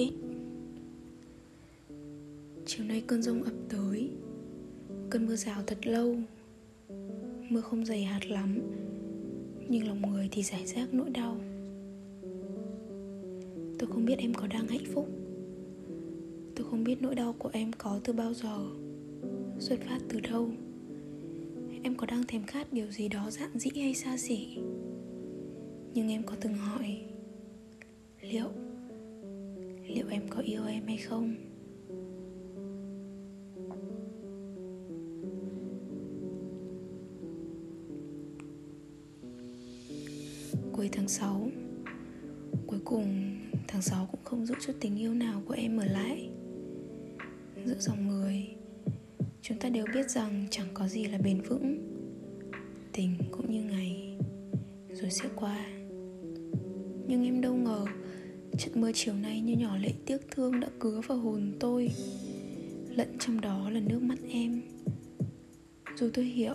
kết. Chiều nay cơn giông ập tới, cơn mưa rào thật lâu. Mưa không dày hạt lắm, nhưng lòng người thì rải rác nỗi đau. Tôi không biết em có đang hạnh phúc. Tôi không biết nỗi đau của em có từ bao giờ, xuất phát từ đâu. Em có đang thèm khát điều gì đó dạn dĩ hay xa xỉ? Nhưng em có từng hỏi liệu em có yêu em hay không? Cuối tháng 6, cuối cùng tháng 6 cũng không giữ chút tình yêu nào của em ở lại. Giữa dòng người, chúng ta đều biết rằng chẳng có gì là bền vững. Tình cũng như ngày, rồi sẽ qua. Nhưng em đâu ngờ trận mưa chiều nay như nhỏ lệ tiếc thương đã cứa vào hồn tôi, lẫn trong đó là nước mắt em. Dù tôi hiểu,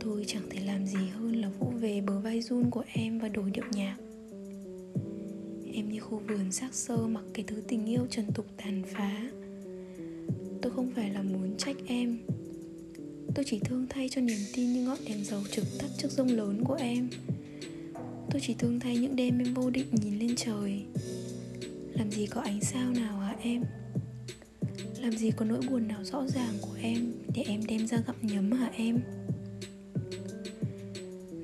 tôi chẳng thể làm gì hơn là vỗ về bờ vai run của em và đổi điệu nhạc. Em như khu vườn xác xơ mặc cái thứ tình yêu trần tục tàn phá. Tôi không phải là muốn trách em, tôi chỉ thương thay cho niềm tin như ngọn đèn dầu trực tắt trước giông lớn của em. Tôi chỉ thương thay những đêm em vô định nhìn lên trời. Làm gì có ánh sao nào hả em? Làm gì có nỗi buồn nào rõ ràng của em để em đem ra gặm nhấm hả em?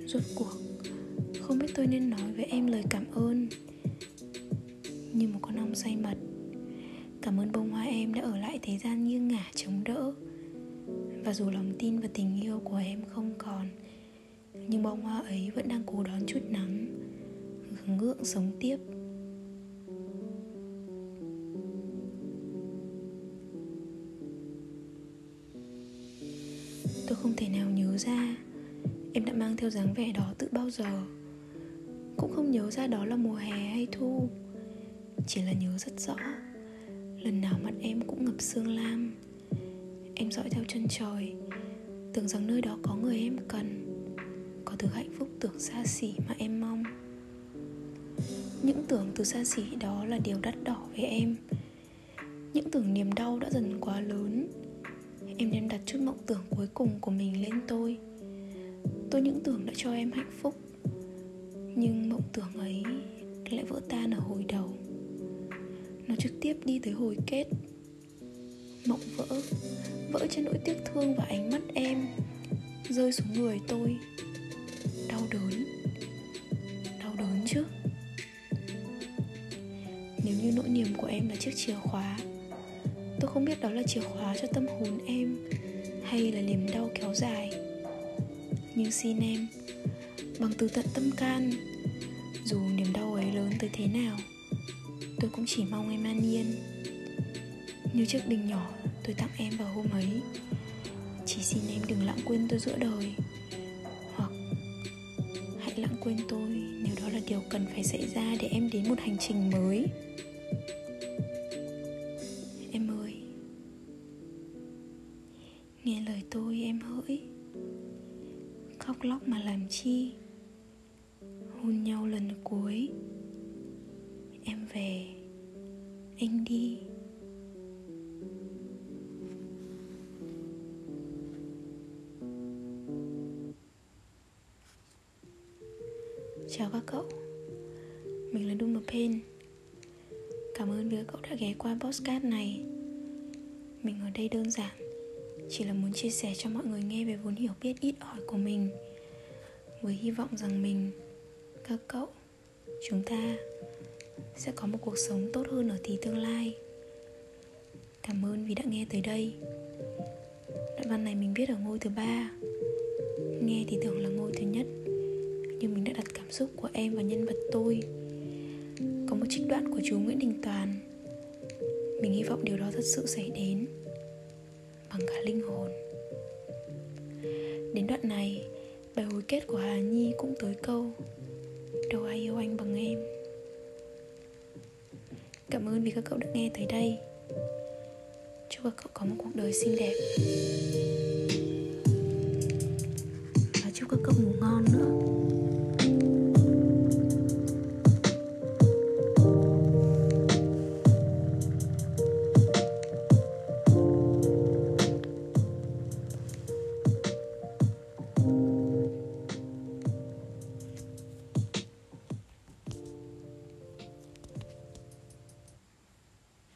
Rốt cuộc, không biết tôi nên nói với em lời cảm ơn. Như một con ong say mật, cảm ơn bông hoa em đã ở lại thế gian nghiêng ngả chống đỡ. Và dù lòng tin và tình yêu của em không còn, nhưng bông hoa ấy vẫn đang cố đón chút nắng, ngượng sống tiếp. Tôi không thể nào nhớ ra em đã mang theo dáng vẻ đó từ bao giờ. Cũng không nhớ ra đó là mùa hè hay thu. Chỉ là nhớ rất rõ, lần nào mặt em cũng ngập sương lam. Em dõi theo chân trời, tưởng rằng nơi đó có người em cần, có thứ hạnh phúc tưởng xa xỉ mà em mong. Những tưởng từ xa xỉ đó là điều đắt đỏ với em. Những tưởng niềm đau đã dần quá lớn, em đem đặt chút mộng tưởng cuối cùng của mình lên tôi. Tôi những tưởng đã cho em hạnh phúc, nhưng mộng tưởng ấy lại vỡ tan ở hồi đầu. Nó trực tiếp đi tới hồi kết. Mộng vỡ trên nỗi tiếc thương và ánh mắt em, rơi xuống người tôi. Đau đớn chứ. Nếu như nỗi niềm của em là chiếc chìa khóa, tôi không biết đó là chìa khóa cho tâm hồn em hay là niềm đau kéo dài. Nhưng xin em, bằng từ tận tâm can, dù niềm đau ấy lớn tới thế nào, tôi cũng chỉ mong em an yên. Như chiếc bình nhỏ tôi tặng em vào hôm ấy, chỉ xin em đừng lãng quên tôi giữa đời. Hoặc hãy lãng quên tôi nếu đó là điều cần phải xảy ra để em đến một hành trình mới. Em ơi, nghe lời tôi em hỡi. Khóc lóc mà làm chi, hôn nhau lần cuối. Em về, anh đi. Chào các cậu, mình là Duma Pen. Cảm ơn vì các cậu đã ghé qua podcast này. Mình ở đây đơn giản chỉ là muốn chia sẻ cho mọi người nghe về vốn hiểu biết ít ỏi của mình, với hy vọng rằng mình, các cậu, chúng ta sẽ có một cuộc sống tốt hơn ở tí tương lai. Cảm ơn vì đã nghe tới đây. Đoạn văn này mình viết ở ngôi thứ 3. Nghe thì tưởng là ngôi thứ nhất, nhưng mình đã đặt cảm xúc của em vào nhân vật tôi. Có một trích đoạn của chú Nguyễn Đình Toàn. Mình hy vọng điều đó thật sự xảy đến, bằng cả linh hồn. Đến đoạn này, bài hồi kết của Hà Nhi cũng tới câu đâu ai yêu anh bằng em. Cảm ơn vì các cậu đã nghe tới đây. Chúc các cậu có một cuộc đời xinh đẹp, và chúc các cậu ngủ ngon nữa.